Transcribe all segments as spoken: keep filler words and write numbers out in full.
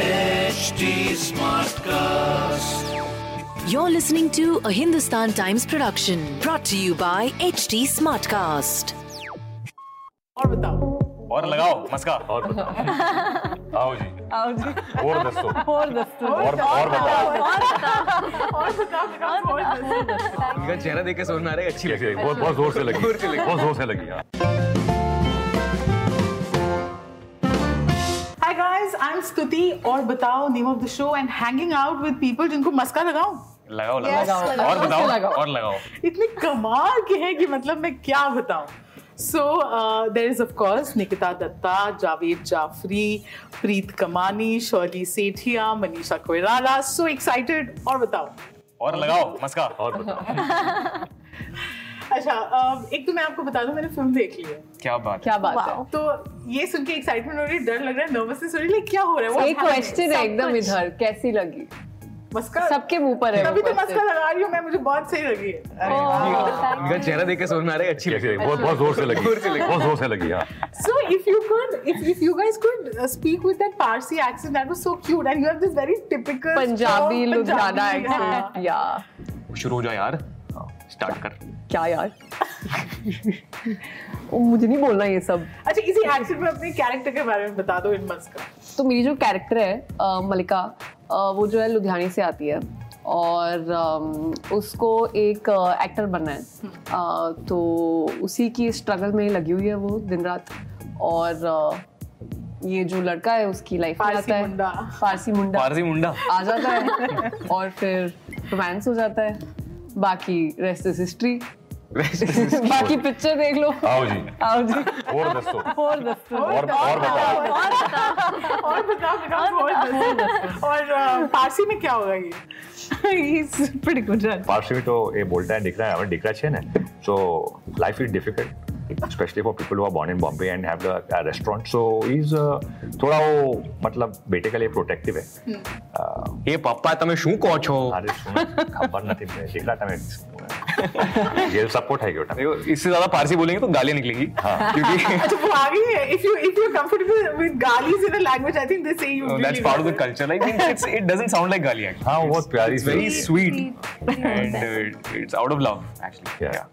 H T Smartcast. You're listening to a Hindustan Times production brought to you by H T Smartcast. और बताओ और लगाओ मस्का और बताओ आओ जी आओ जी और दस्तों और दस्तों और और बताओ और बताओ और बताओ और दस्तों इनका चेहरा देख के समझ में आ रहा है अच्छी लग रही है बहुत बहुत जोर से लगी बहुत जोर से लगी Hi guys, I'm Stuti और बताओ name of the show and hanging out with people जिनको मस्का लगाओ लगाओ लगाओ और बताओ और लगाओ इतने कमाल के हैं कि मतलब मैं क्या बताऊं So uh, there is of course Nikita Dutta, Javed Jaffrey, Preet Kamani, Shouli Sethiya, Manisha Koirala. So excited! और बताओ और लगाओ मस्का और बताओ अच्छा एक तो मैं आपको बता दूं मैंने फिल्म देख ली है क्या बात क्या बात है तो ये सुन के एक्साइटमेंट हो रही है डर लग रहा है नर्वसनेस हो रही है क्या हो रहा है एक क्वेश्चन है एकदम इधर कैसी लगी मस्का सबके मुंह पर है तभी तो मस्का लगा रही हूँ मैं मुझे बहुत सही लगी है इनका चेहरा देख के समझ में आ रहा है अच्छी लग रही है बहुत बहुत जोर से लगी बहुत जोर से लगी हाँ so if you could if if you guys could speak with that Parsi accent that was so cute and you have this very typical Punjabi Ludhiana accent yeah शुरू हो जाए यार स्टार्ट कर क्या यार मुझे नहीं बोलना ये सब अच्छा इसी एक्सेंट में अपने कैरेक्टर के बारे में बता दो इन मस्का तो मेरी जो कैरेक्टर है मलिका वो जो है लुधियाने से आती है और उसको एक एक्टर बनना है तो उसी की स्ट्रगल में लगी हुई है वो दिन रात और ये जो लड़का है उसकी लाइफ में आता है फारसी मुंडा फारसी मुंडा आ जाता है और फिर रोमांस हो जाता है बाकी रेस्ट इज हिस्ट्री बाकी पिक्चर देख लो आओ जी आओ जी और दस्तों और दस्तों और बताओ और बताओ और बताओ और पारसी में क्या होगा ये इट्स प्रीटी गुड पारसी में तो ये बोलता है दिख रहा है हमें दिख रहा है ना so life is difficult specially for people who are born in Bombay and have the restaurant so is थोड़ा वो मतलब बेटे के लिए प्रोटेक्टिव है ये पापा તમે શું કહો છો अरे खबर નથી દેખલા તમે ये सपोर्ट है क्या इससे ज्यादा पारसी बोलेंगे तो गालियां निकलेंगी हाँ क्योंकि अच्छा वो आ गई है if you if you are comfortable with गालीज in a language I think they say you that's part of the culture I think it's it doesn't sound like गालियां हां बहुत प्यारी it's very sweet and it's out of love actually या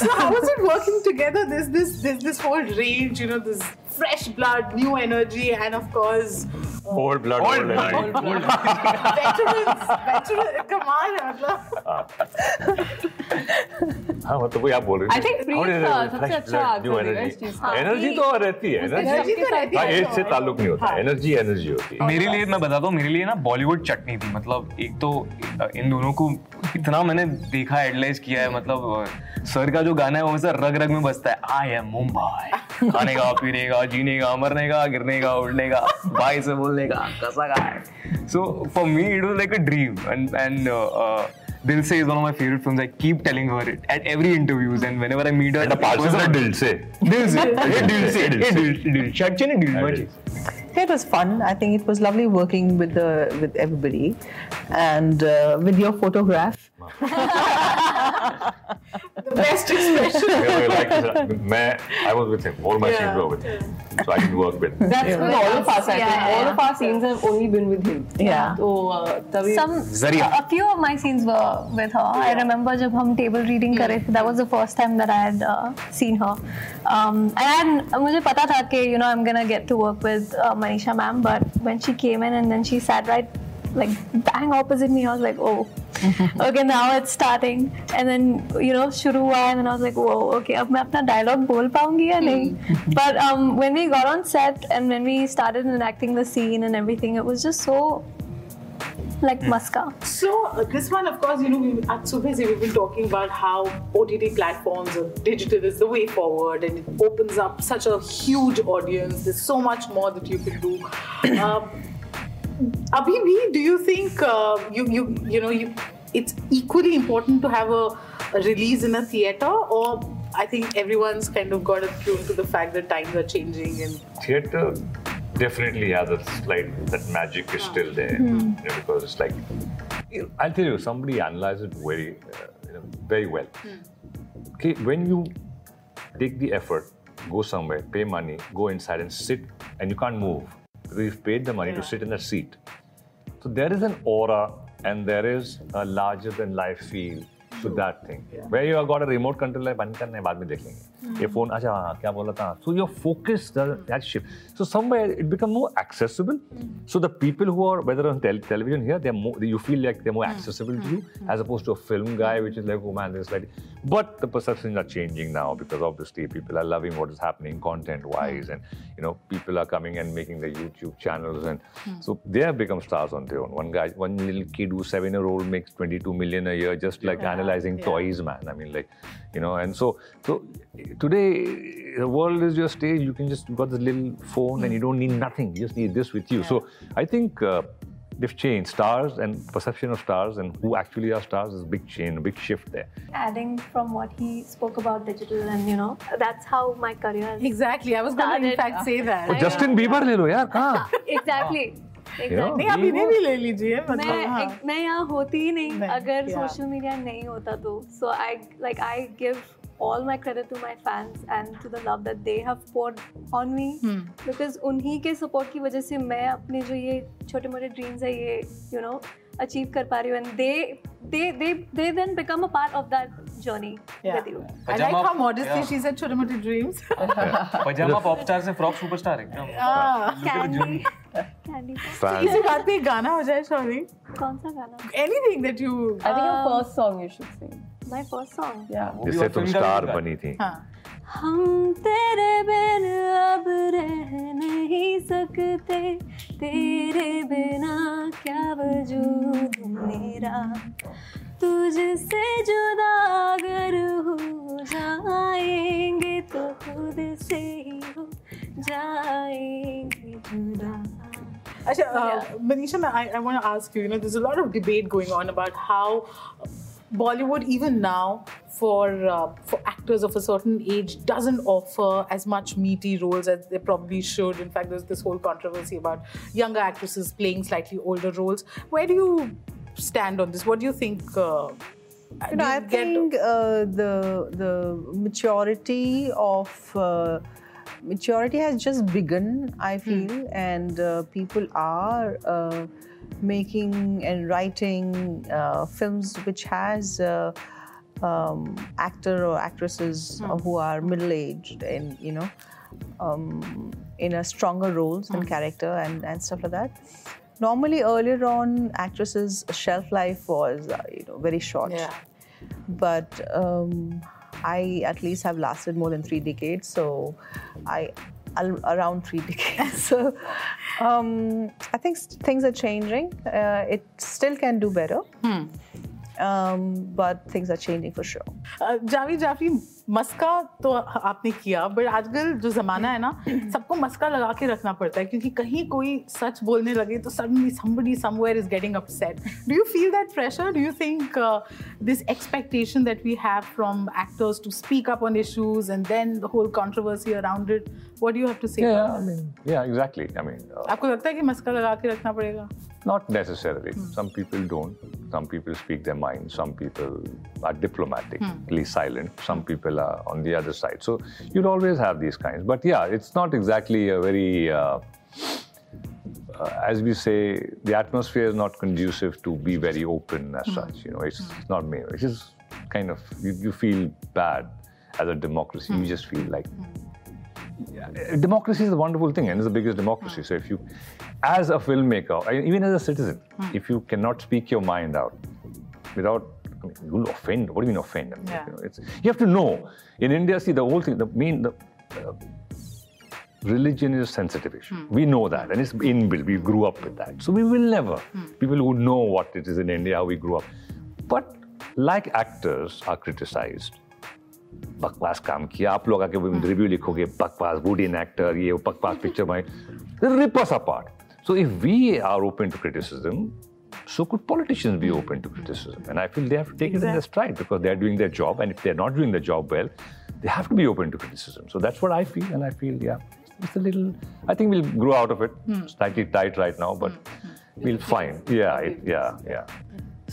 so how was it working together this this this this whole range you know this fresh blood new energy and of course old blood old blood veterans veterans कमाल है मतलब हाँ मतलब वही आप बोल रहे हैं एनर्जी तो रहती है एज से ताल्लुक नहीं होता एनर्जी एनर्जी होती है मेरे लिए मैं बता दो मेरे लिए ना बॉलीवुड चटनी थी मतलब एक तो इन दोनों को इतना मैंने देखा एडलाइज किया है मतलब सर का जो गाना है वो सर रग रग में बजता है आई एम मुंबई खाने का पीने का जीने का मरने का गिरने का उड़ने का भाई से बोलने का कसा का है so for me it was like a dream and and Dil Se is one of my favorite films. I keep telling her it at every interviews and whenever I meet her. And the parts of Dil Se. Dil Se. Hey Dil Se. Hey Dil Se. Dil Se. Actually, Dil Se. It was fun. I think it was lovely working with the with everybody, and uh, with your photograph. The best expression. Yeah, like I was with him. All my yeah. scenes were with him, so I didn't work with. That's yeah. with all of us. I yeah, think yeah. all of our scenes have only been with him. Yeah. So, uh, some Zariya. A few of my scenes were with her. Yeah. I remember जब हम table reading कर रहे थे, that was the first time that I had uh, seen her. Um, and मुझे पता था कि you know I'm gonna get to work with uh, Manisha ma'am, but when she came in and then she sat right. like bang opposite me I was like oh okay now it's starting and then you know shuru hua and then I was like whoa okay ab main apna dialogue bol paungi ya nahi but um when we got on set and when we started enacting the scene and everything it was just so like Muska so uh, this one of course you know we at subah se we've been talking about how O T T platforms or digital is the way forward and it opens up such a huge audience there's so much more that you can do um, Abhi bhi, do you think uh, you you you know you, it's equally important to have a, a release in a theater or I think everyone's kind of got attuned to the fact that times are changing and theater definitely has a slight that magic is still there mm-hmm. you know, because it's like I'll tell you somebody analyzed it very uh, you know, very well. Mm. Okay, when you take the effort, go somewhere, pay money, go inside and sit, and you can't move. We've paid the money yeah. to sit in a seat. So there is an aura and there is a larger than life feel to that thing. Yeah. Where you have got a remote control, like ban karne baad mein dekhenge. Ye phone acha ha kya bola tha. So your focus does that shift. So somewhere it becomes more accessible. Mm. So the people who are whether on tel television here, they're more you feel like they're more mm. accessible mm. to you mm. as opposed to a film guy, which is like oh man, this like. But the perceptions are changing now because obviously people are loving what is happening content-wise, and you know people are coming and making their YouTube channels, and mm. so they have become stars on their own. One guy, one little kid who's seven-year-old makes twenty-two million a year just like yeah. analyzing yeah. toys, man. I mean, like, you know, and so so today the world is your stage. You can just you've got this little phone mm. and you don't need nothing. You just need this with you. Yeah. So I think uh, they've changed stars and perception of stars and who actually are stars is a big change, a big shift there. Adding from what he spoke about digital and you know, that's how my career exactly. I was going to in fact say that. Oh, Justin Bieber, le lo yaar, kahan? Exactly. Exactly. नहीं आप इन्हें भी ले लीजिए मतलब मैं हाँ. एक, मैं यहाँ होती ही नहीं, नहीं अगर सोशल yeah. मीडिया नहीं होता तो so I like I give all my credit to my fans and to the love that they have poured on me hmm. because उन्हीं के सपोर्ट की वजह से मैं अपने जो ये छोटे मोटे ड्रीम्स है ये you know achieve कर पा रही हूँ and they They, they, they then become a part of that journey yeah. with you. Pajama, I like how modestly yeah. she said, "Chhoti moti dreams." Pajama pop star se frog superstar एकदम. Ah, candy, candy. So इसी बात पे गाना हो जाए शौरी. कौन सा गाना? Anything that you. Um, I think your first song you should sing. My first song. Yeah. जिससे तुम star बनी थी. हाँ. हम तेरे बिन अब रह नहीं सकते तेरे बिना क्या वजूद मेरा तुझसे जुदा अगर हो जाएंगे तो खुद से ही हो जाएंगे जुदा. अच्छा मनीषा मैं I I want to ask you, you know, there's a lot of debate going on about how Bollywood even now for uh, for actors of a certain age doesn't offer as much meaty roles as they probably should. In fact, there's this whole controversy about younger actresses playing slightly older roles. Where do you stand on this? What do you think? Uh, you know, I think uh, the the maturity of uh, maturity has just begun. I feel, hmm. and uh, people are. Uh, making and writing uh, films which has uh, um, actor or actresses mm. who are middle-aged and, you know, um, in a stronger roles mm. and character and, and stuff like that. Normally, earlier on, actresses' shelf life was, uh, you know, very short. Yeah. But um, I at least have lasted more than three decades, so I... around three decades. So, um, I think things are changing. Uh, it still can do better, hmm. um, but things are changing for sure. Uh, Javed Jaffrey, मस्का तो आपने किया, but आजकल जो ज़माना है ना, सबको मस्का लगा के रखना पड़ता है, क्योंकि कहीं कोई सच बोलने लगे तो suddenly somebody somewhere is getting upset. Do you feel that pressure? Do you think uh, this expectation that we have from actors to speak up on issues and then the whole controversy around it? What do you have to say? Yeah, I mean, yeah, exactly. I mean, uh, आपको लगता है कि मस्का लगा के रखना पड़ेगा? Not necessarily. Hmm. Some people don't. Some people speak their mind. Some people are diplomatic, hmm. at least silent. Some people are on the other side. So you'll always have these kinds. But yeah, it's not exactly a very, uh, uh, as we say, the atmosphere is not conducive to be very open as hmm. such. You know, it's, hmm. it's not me. It's just kind of, you, you feel bad as a democracy. Hmm. You just feel like... Hmm. Yeah. Democracy is a wonderful thing, and it's the biggest democracy. Mm. So, if you, as a filmmaker, even as a citizen, mm. if you cannot speak your mind out without, I mean, you'll offend. What do you mean offend? I mean, yeah. you know, it's, you have to know. In India, see the whole thing. The main, the uh, religion is a sensitive issue. Mm. We know that, and it's inbuilt. We grew up with that, so we will never. Mm. People who know what it is in India, how we grew up. But like actors are criticized. बकवास काम किया आप लोग आके review लिखोगे बकवास बूढ़ी actor ये बकवास पिक्चर में rip us apart. So if we are open to criticism, so could politicians be open to criticism? And I feel they have to take exactly. it in their stride because they are doing their job, and if they are not doing their job well, they have to be open to criticism. So that's what I feel, and I feel yeah, it's a little. I think we'll grow out of it. Hmm. Slightly tight right now, but hmm. we'll find. Yeah, it, yeah, yeah.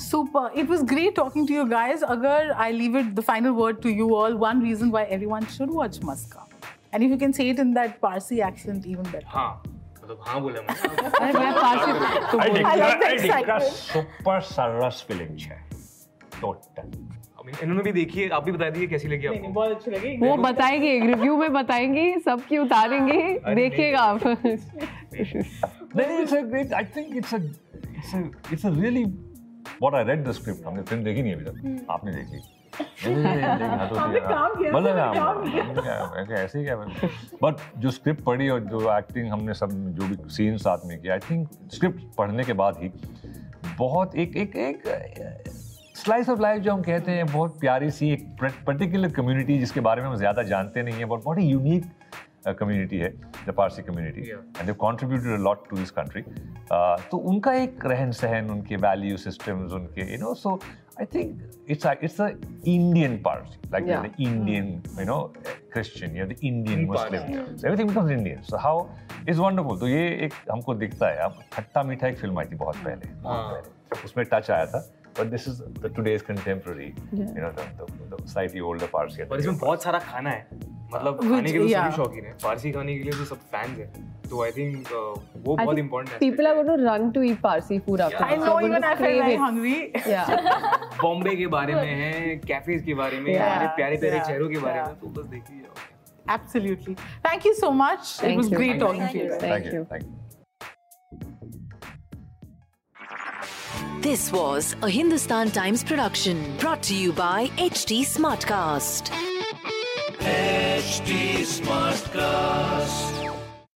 Super. It was great talking to you guys. Agar, I leave it the final word to you all. One reason why everyone should watch Muska. And if you can say it in that Parsi accent, even better. Haan. मतलब हाँ बोला मैं। Super सरस film है total. इन्होंने भी देखी है, आप भी बता दीजिए कैसी लगी आपको। बहुत अच्छी लगी। वो बताएंगे रिव्यू में, बताएंगी, सबकी उतारेंगे, देखिएगा आप। I think it's a it's a it's a really what I read the script, हमने फिल्म देखी नहीं अभी तक, आपने देखी? मतलब ऐसे ही क्या, बट जो स्क्रिप्ट पढ़ी और जो एक्टिंग हमने सब जो भी सीन साथ में किया, आई थिंक स्क्रिप्ट पढ़ने के बाद ही बहुत एक एक एक स्लाइस ऑफ लाइफ जो हम कहते हैं, बहुत प्यारी सी एक पर्टिकुलर कम्युनिटी जिसके बारे में हम ज़्यादा जानते नहीं हैं, बट बहुत ही यूनिक कम्युनिटी है the Parsi community and they contributed a lot to this country. तो उनका एक रहन सहन, उनके वैल्यू सिस्टम्स, उनके you know, so I think it's it's a Indian Parsi, like the Indian you know Christian या the Indian Muslim, everything becomes Indian, so how is wonderful. तो ये एक हमको दिखता है। अब खट्टा मीठा एक फिल्म आई थी बहुत पहले, पहले उसमें टच आया था, but this is the today's contemporary, yeah. you know, the, the, the slightly older Parsi. पर इसमें बहुत सारा खाना है, मतलब खाने के लिए सभी शौकीन हैं, पारसी खाने के लिए तो सब फैंस हैं, तो आई थिंक वो बहुत इम्पोर्टेंट है। People are going to run to eat Parsi food after this. I know, even I feel like hungry. Bombay के बारे में है, कैफेज के बारे में, हमारे प्यारे प्यारे शहरों के बारे में, तो बस देखिए। Absolutely. Thank you so much. It was great talking to you. Thank you. Thank you. This was a Hindustan Times production, brought to you by H T Smartcast. H T Smartcast.